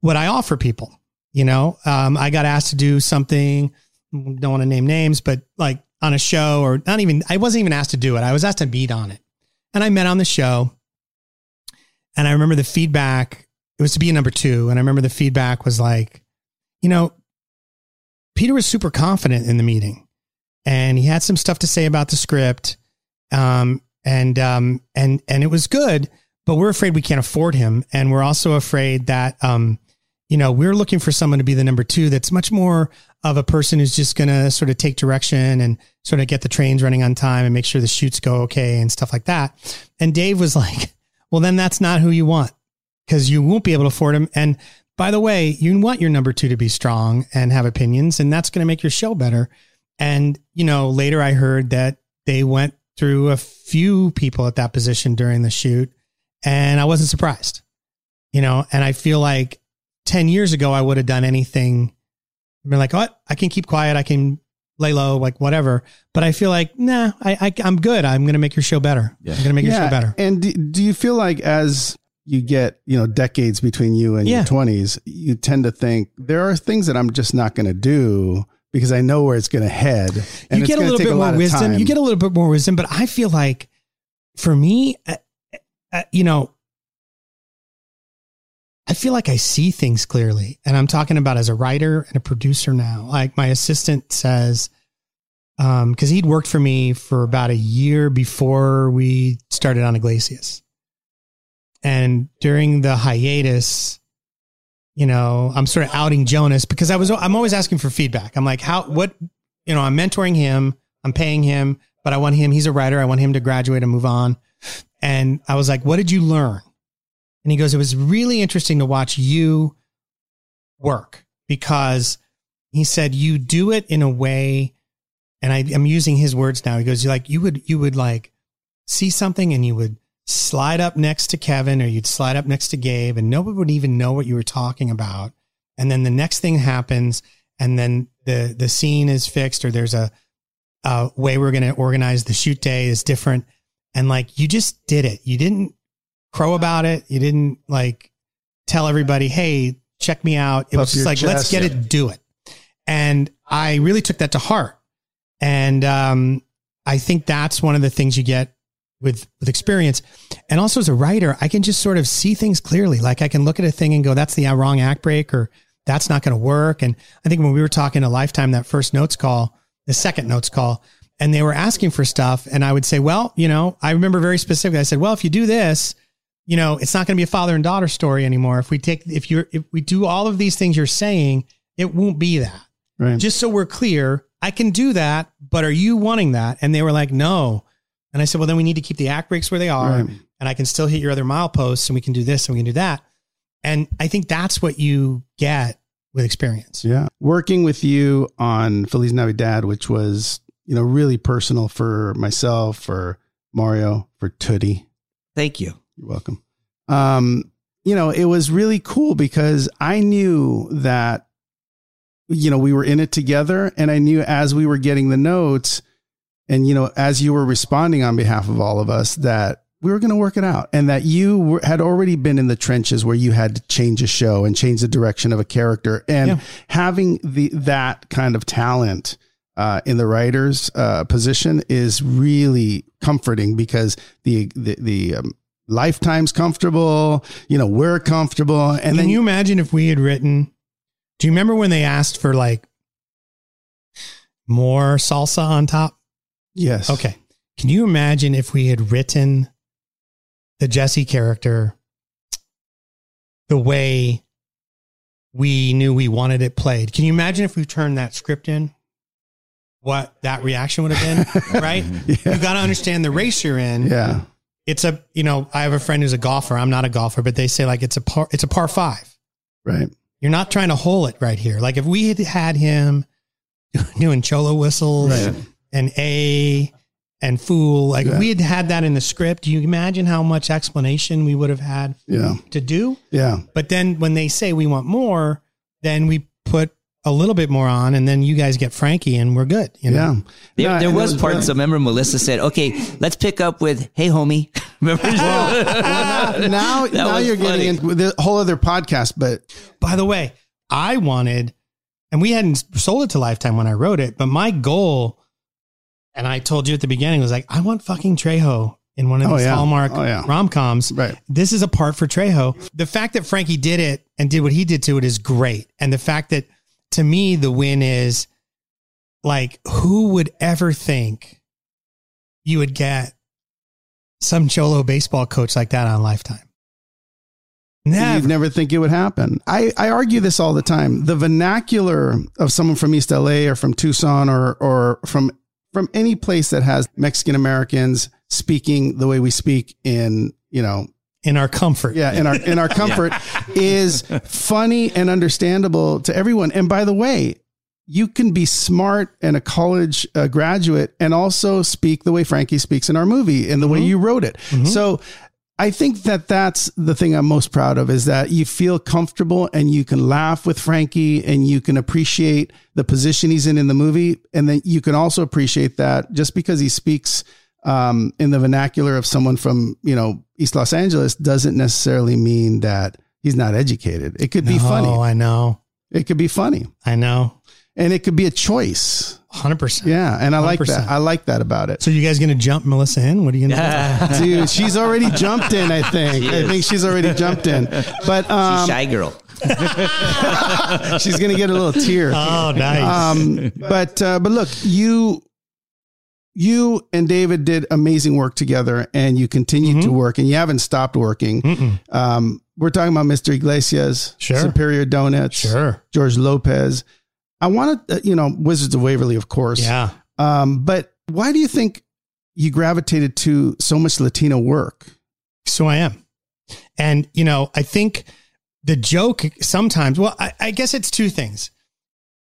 what I offer people, you know, I got asked to do something, don't want to name names, but like on a show or not even, I wasn't even asked to do it. I was asked to meet on it. And I met on the show and I remember the feedback, it was to be a number two. And I remember the feedback was like, you know, Peter was super confident in the meeting and he had some stuff to say about the script. And it was good, but we're afraid we can't afford him. And we're also afraid that, you know, we're looking for someone to be the number two. That's much more of a person who's just going to sort of take direction and sort of get the trains running on time and make sure the shoots go okay and stuff like that. And Dave was like, well, then that's not who you want because you won't be able to afford him. And by the way, you want your number two to be strong and have opinions, and that's going to make your show better. And, you know, later I heard that they went through a few people at that position during the shoot, and I wasn't surprised, you know, and I feel like 10 years ago, I would have done anything. I've been like, what? I can keep quiet. I can lay low, like whatever. But I feel like, nah, I'm good. I'm going to make your show better. Yeah. I'm going to make your show better. And do you feel like as you get, you know, decades between you and your 20s, you tend to think there are things that I'm just not going to do because I know where it's going to head. And you get a little bit more wisdom. You get a little bit more wisdom, but I feel like for me, you know, I feel like I see things clearly, and I'm talking about as a writer and a producer now. Like my assistant says, cause he'd worked for me for about a year before we started on Iglesias. And during the hiatus, you know, I'm sort of outing Jonas because I'm always asking for feedback. I'm like, I'm mentoring him, I'm paying him, but I want him, he's a writer. I want him to graduate and move on. And I was like, what did you learn? And he goes, it was really interesting to watch you work because he said, you do it in a way. And I'm using his words now. He goes, you would like see something and you would slide up next to Kevin or you'd slide up next to Gabe and nobody would even know what you were talking about. And then the next thing happens and then the scene is fixed or there's a way we're going to organize the shoot day is different. And like, you just did it. You didn't crow about it. You didn't like tell everybody, hey, check me out. It was just like, let's get it, do it. And I really took that to heart. And I think that's one of the things you get with experience. And also as a writer, I can just sort of see things clearly. Like I can look at a thing and go, that's the wrong act break, or that's not going to work. And I think when we were talking to Lifetime, that first notes call, the second notes call, and they were asking for stuff. And I would say, well, you know, I remember very specifically, I said, well, if you do this, you know, it's not going to be a father and daughter story anymore. If we do all of these things you're saying, it won't be that. Right. Just so we're clear, I can do that, but are you wanting that? And they were like, no. And I said, well, then we need to keep the act breaks where they are. Right. And I can still hit your other mileposts and we can do this and we can do that. And I think that's what you get with experience. Yeah. Working with you on Feliz Navidad, which was, you know, really personal for myself, for Mario, for Tootie. Thank you. You're welcome. You know, it was really cool because I knew that, you know, we were in it together, and I knew as we were getting the notes and, you know, as you were responding on behalf of all of us, that we were going to work it out, and that you had already been in the trenches where you had to change a show and change the direction of a character, and having that kind of talent in the writer's position is really comforting, because the Lifetime's comfortable, you know, we're comfortable. And can then you imagine if we had written, do you remember when they asked for like more salsa on top? Yes. Okay. Can you imagine if we had written the Jesse character the way we knew we wanted it played? Can you imagine if we turned that script in? What that reaction would have been, right? Yeah. You got to understand the race you're in. Yeah. It's a, you know, I have a friend who's a golfer. I'm not a golfer, but they say like it's a par five. Right. You're not trying to hole it right here. Like if we had had him doing cholo whistles and A and fool, like if we had had that in the script, do you imagine how much explanation we would have had to do? Yeah. But then when they say we want more, then we put a little bit more on, and then you guys get Frankie and we're good. You know? Yeah. There was parts. I remember Melissa said, okay, let's pick up with, hey homie. Remember? now you're funny. Getting into the whole other podcast, but by the way, I wanted, and we hadn't sold it to Lifetime when I wrote it, but my goal, and I told you at the beginning, was like, I want fucking Trejo in one of these Hallmark rom-coms. Right. This is a part for Trejo. The fact that Frankie did it and did what he did to it is great. And the fact that, to me, the win is like, who would ever think you would get some cholo baseball coach like that on Lifetime? You'd never think it would happen. I argue this all the time. The vernacular of someone from East LA or from Tucson or from any place that has Mexican Americans speaking the way we speak in, you know, in our comfort. Yeah. In our comfort is funny and understandable to everyone. And by the way, you can be smart and a college graduate and also speak the way Frankie speaks in our movie and the way you wrote it. Mm-hmm. So I think that that's the thing I'm most proud of, is that you feel comfortable and you can laugh with Frankie and you can appreciate the position he's in the movie. And then you can also appreciate that just because he speaks in the vernacular of someone from, you know, East Los Angeles doesn't necessarily mean that he's not educated. It could be funny. Oh, I know. It could be funny. I know. And it could be a choice. 100%. Yeah. And I 100%. Like that. I like that about it. So you guys going to jump Melissa in? What are you going to do? Dude, she's already jumped in. I think she's already jumped in, but she's shy girl. She's going to get a little tear. Oh, nice. But look, you and David did amazing work together, and you continue to work, and you haven't stopped working. We're talking about Mr. Iglesias, Superior Donuts, George Lopez. I want to, Wizards of Waverly, of course. Yeah. But why do you think you gravitated to so much Latino work? So I am. And, you know, I think the joke sometimes, well, I guess it's two things.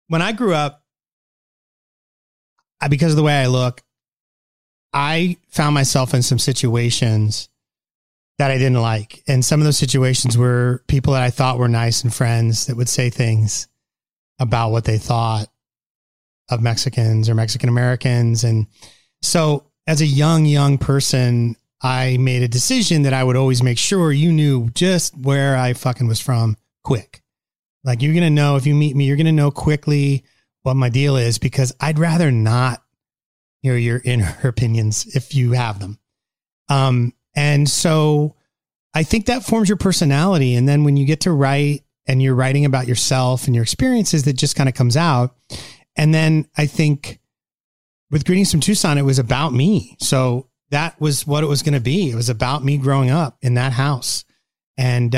When I grew up, because of the way I look, I found myself in some situations that I didn't like. And some of those situations were people that I thought were nice and friends that would say things about what they thought of Mexicans or Mexican Americans. And so as a young person, I made a decision that I would always make sure you knew just where I fucking was from quick. Like, you're going to know, if you meet me, you're going to know quickly what my deal is, because I'd rather not hear your inner opinions if you have them. And so I think that forms your personality. And then when you get to write and you're writing about yourself and your experiences, that just kind of comes out. And then I think with Greetings from Tucson, it was about me. So that was what it was going to be. It was about me growing up in that house. And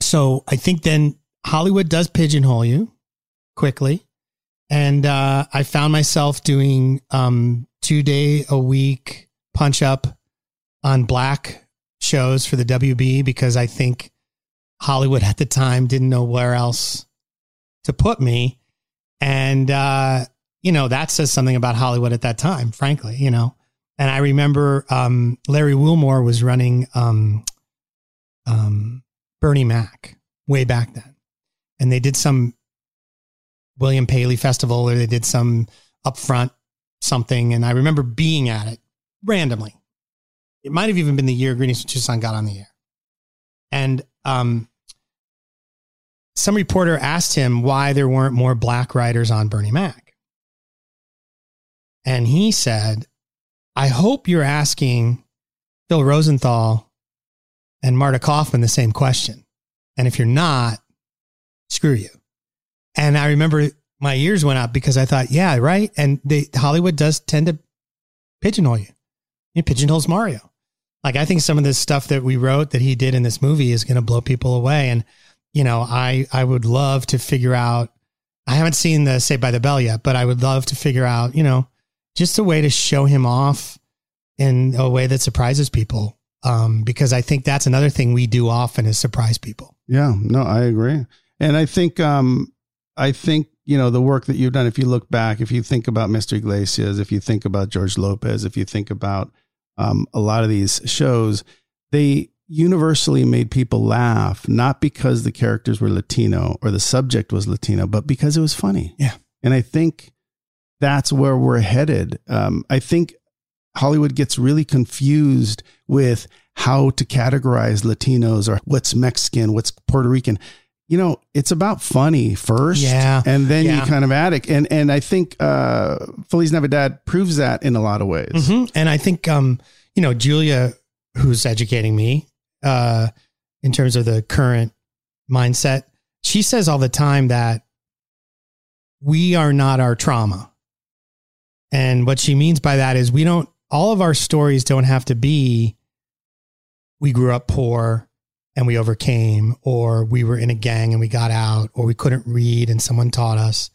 so I think then Hollywood does pigeonhole you quickly. And I found myself doing 2-day-a-week punch up on black shows for the WB, because I think Hollywood at the time didn't know where else to put me. And, you know, that says something about Hollywood at that time, frankly, you know. And I remember Larry Wilmore was running Bernie Mac way back then. And they did some William Paley festival, or they did some upfront something. And I remember being at it randomly. It might have even been the year Greetings from Tucson got on the air. And some reporter asked him why there weren't more black writers on Bernie Mac. And he said, I hope you're asking Phil Rosenthal and Marta Kaufman the same question. And if you're not, screw you. And I remember my ears went up, because I thought, yeah, right. And Hollywood does tend to pigeonhole you. It pigeonholes Mario. Like, I think some of this stuff that we wrote that he did in this movie is going to blow people away. And, you know, I would love to figure out, I haven't seen the Saved by the Bell yet, but I would love to figure out, you know, just a way to show him off in a way that surprises people. Because I think that's another thing we do often, is surprise people. Yeah, no, I agree. And I think, you know, the work that you've done, if you look back, if you think about Mr. Iglesias, if you think about George Lopez, if you think about a lot of these shows, they universally made people laugh, not because the characters were Latino or the subject was Latino, but because it was funny. Yeah. And I think that's where we're headed. I think Hollywood gets really confused with how to categorize Latinos, or what's Mexican, what's Puerto Rican. You know, it's about funny first, and then you kind of add it. And I think Feliz Navidad proves that in a lot of ways. Mm-hmm. And I think, you know, Julia, who's educating me in terms of the current mindset, she says all the time that we are not our trauma. And what she means by that is all of our stories don't have to be, we grew up poor and we overcame, or we were in a gang and we got out, or we couldn't read and someone taught us.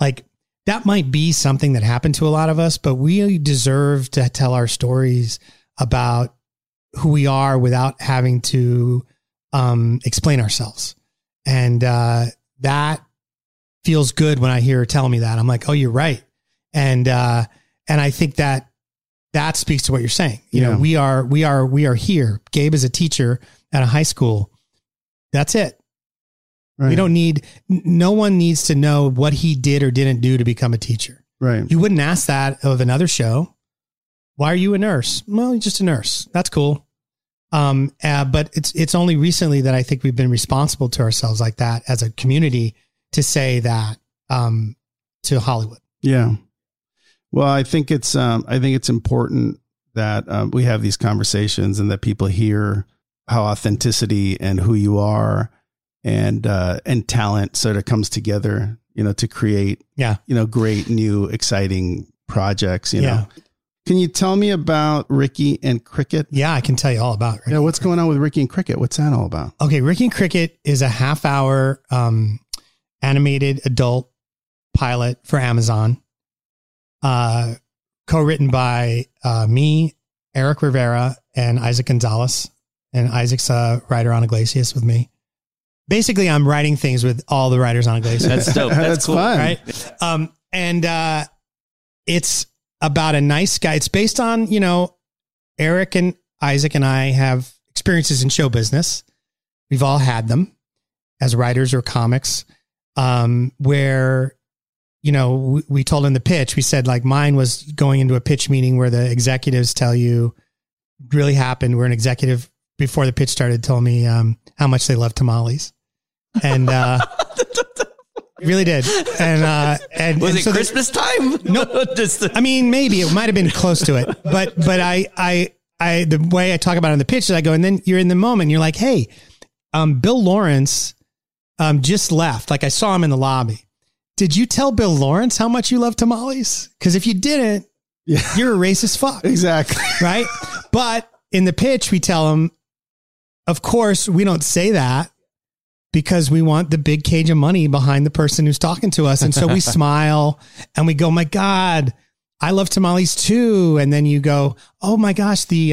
Like, that might be something that happened to a lot of us, but we deserve to tell our stories about who we are without having to explain ourselves. And that feels good when I hear her tell me that. I'm like, oh, you're right. And I think that speaks to what you're saying. You know, we are here. Gabe is a teacher at a high school. That's it. Right. We don't need, no one needs to know what he did or didn't do to become a teacher. Right. You wouldn't ask that of another show. Why are you a nurse? Well, you're just a nurse. That's cool. But it's only recently that I think we've been responsible to ourselves like that as a community to say that, to Hollywood. Yeah. Well, I think it's important that we have these conversations, and that people hear how authenticity and who you are and talent sort of comes together, you know, to create, you know, great new, exciting projects, you know. Can you tell me about Ricky and Cricket? Yeah, I can tell you all about it. Yeah, what's going on with Ricky and Cricket? What's that all about? Okay, Ricky and Cricket is a half-hour animated adult pilot for Amazon, co-written by me, Eric Rivera, and Isaac Gonzalez. And Isaac's a writer on Iglesias with me. Basically, I'm writing things with all the writers on Iglesias. That's dope. That's cool, fun. Right? And it's about a nice guy. It's based on, you know, Eric and Isaac and I have experiences in show business. We've all had them as writers or comics, where, you know, we told him the pitch. We said, like, mine was going into a pitch meeting where the executives tell you really happened. Where an executive before the pitch started told me how much they love tamales. And really did. And was it so Christmas time? No, I mean, maybe it might've been close to it, but I, the way I talk about it on the pitch is I go, and then you're in the moment, you're like, hey, Bill Lawrence just left. Like, I saw him in the lobby. Did you tell Bill Lawrence how much you love tamales? Cause if you didn't, you're a racist fuck. Exactly. Right. But in the pitch, we tell him, of course we don't say that, because we want the big cage of money behind the person who's talking to us. And so we smile and we go, my God, I love tamales too. And then you go, oh my gosh, the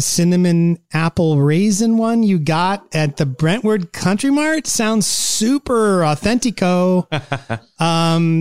cinnamon apple raisin one you got at the Brentwood Country Mart sounds super authentico.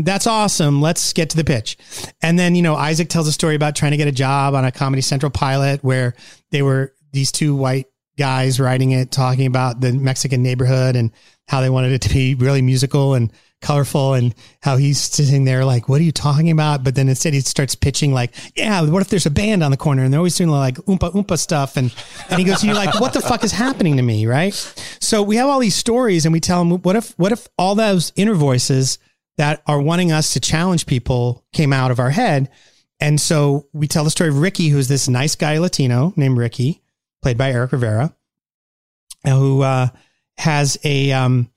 That's awesome. Let's get to the pitch. And then, you know, Isaac tells a story about trying to get a job on a Comedy Central pilot where they were these two white guys writing it, talking about the Mexican neighborhood and how they wanted it to be really musical and colorful, and how he's sitting there like, what are you talking about? But then instead he starts pitching like, yeah, what if there's a band on the corner and they're always doing like oompa oompa stuff. And he goes, and you're like, what the fuck is happening to me? Right. So we have all these stories and we tell them, what if all those inner voices that are wanting us to challenge people came out of our head? And so we tell the story of Ricky, who's this nice guy, Latino named Ricky, played by Eric Rivera, who has a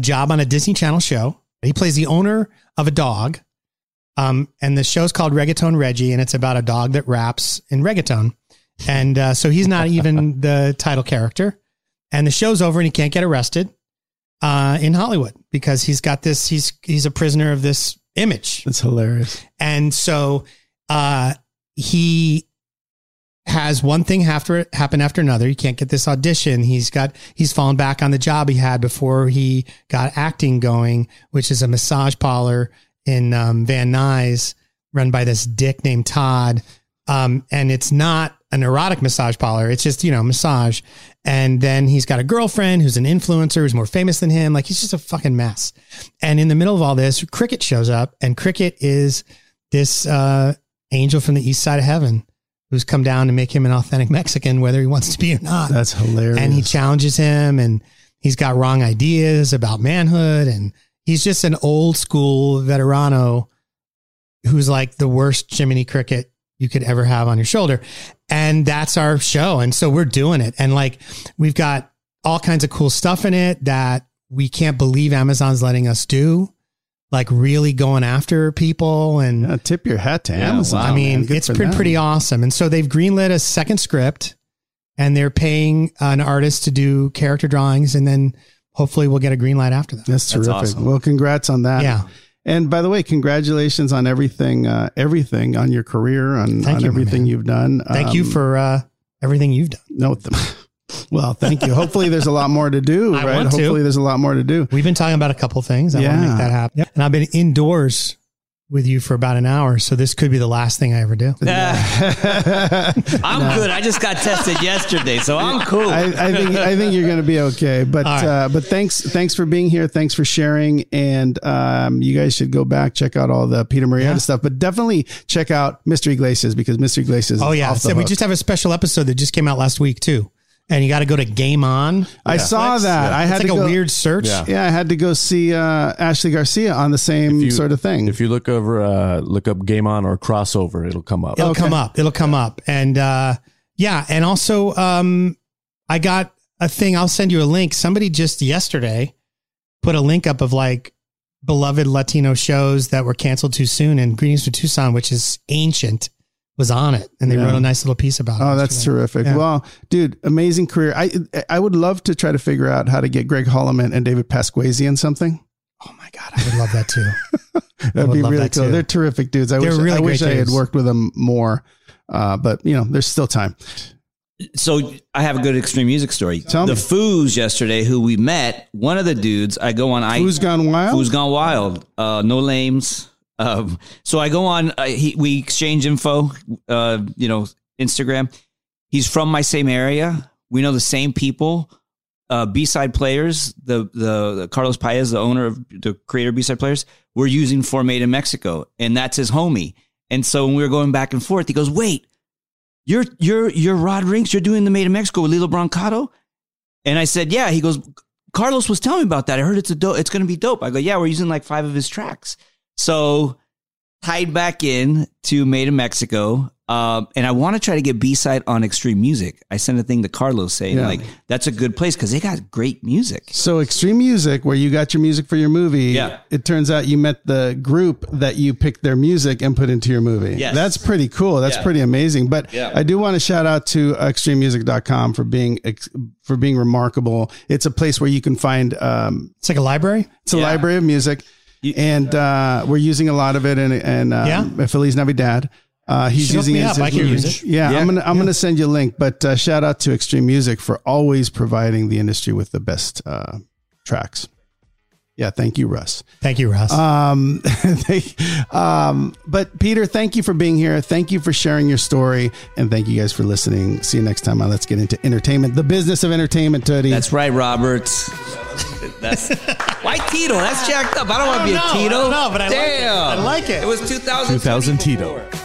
job on a Disney Channel show. He plays the owner of a dog, and the show's called Reggaeton Reggie, and it's about a dog that raps in reggaeton. And so he's not even the title character. And the show's over, and he can't get arrested in Hollywood because he's got this. He's a prisoner of this image. That's hilarious. And so he has one thing happen after another. He can't get this audition. He's fallen back on the job he had before he got acting going, which is a massage parlor in Van Nuys run by this dick named Todd. And it's not an erotic massage parlor. It's just, you know, massage. And then he's got a girlfriend who's an influencer who's more famous than him. Like, he's just a fucking mess. And in the middle of all this, Cricket shows up, and Cricket is this angel from the east side of heaven who's come down to make him an authentic Mexican, whether he wants to be or not. That's hilarious. And he challenges him, and he's got wrong ideas about manhood. And he's just an old school veterano who's like the worst Jiminy Cricket you could ever have on your shoulder. And that's our show. And so we're doing it. And like, we've got all kinds of cool stuff in it that we can't believe Amazon's letting us do. Like, really going after people, and tip your hat to Amazon. Wow, I mean, it's pretty awesome. And so they've greenlit a second script, and they're paying an artist to do character drawings. And then hopefully we'll get a green light after that. That's terrific. That's awesome. Well, congrats on that. Yeah. And by the way, congratulations on everything, on your career, on everything you've done. Thank you for, everything you've done. No, well, thank you. Hopefully there's a lot more to do, right? There's a lot more to do. We've been talking about a couple things. I want to make that happen. Yep. And I've been indoors with you for about an hour, so this could be the last thing I ever do. I'm good. I just got tested yesterday, so I'm cool. I think you're going to be okay. But right. But thanks for being here. Thanks for sharing. And you guys should go back, check out all the Peter Murrieta stuff, but definitely check out Mr. Iglesias, because Mr. Iglesias. Oh yeah, we just have a special episode that just came out last week too. And you got to go to Game On. Yeah. I saw that. Yeah. I had a weird search. Yeah. I had to go see Ashley Garcia on the same sort of thing. If you look up Game On or crossover, it'll come up. It'll come up. And and also I got a thing. I'll send you a link. Somebody just yesterday put a link up of like beloved Latino shows that were canceled too soon, and Greetings from Tucson, which is ancient, was on it, and they wrote a nice little piece about it. Oh, that's terrific. Yeah. Well, dude, amazing career. I would love to try to figure out how to get Greg Hollimon and David Pasquesi in something. Oh my God, I would love that too. That'd be really cool. They're terrific dudes. I wish I had worked with them more, but you know, there's still time. So I have a good extreme music story. Tell me. The Foos yesterday, who we met, one of the dudes, I go on. Foos Gone Wild. No Lames. So I go on, we exchange info, Instagram. He's from my same area. We know the same people. B-side players, the Carlos Paez, the owner of the creator of B-side players, we're using for Made in Mexico, and that's his homie. And so when we were going back and forth, he goes, "Wait, you're Rod Rinks. You're doing the Made in Mexico with Lilo Brancato?" And I said, "Yeah." He goes, "Carlos was telling me about that. I heard it's going to be dope." I go, "Yeah, we're using like 5 of his tracks." So tied back in to Made in Mexico. And I want to try to get B-side on Extreme Music. I sent a thing to Carlos saying, like, that's a good place because they got great music. So Extreme Music, where you got your music for your movie, it turns out you met the group that you picked their music and put into your movie. Yes. That's pretty cool. That's pretty amazing. But I do want to shout out to extrememusic.com for being remarkable. It's a place where you can find... it's like a library. It's a library of music. And we're using a lot of it. And Feliz Navidad. He's using it. I can use it. Yeah. I'm gonna send you a link, but shout out to Extreme Music for always providing the industry with the best tracks. Yeah. Thank you, Russ. Thank you, Russ. But Peter, thank you for being here. Thank you for sharing your story, and thank you guys for listening. See you next time. Now let's get into entertainment, the business of entertainment, Tootie. That's right, Robert. That's why Tito. That's jacked up. I don't want to be a Tito. No, but I like it. It was 2000 Tito.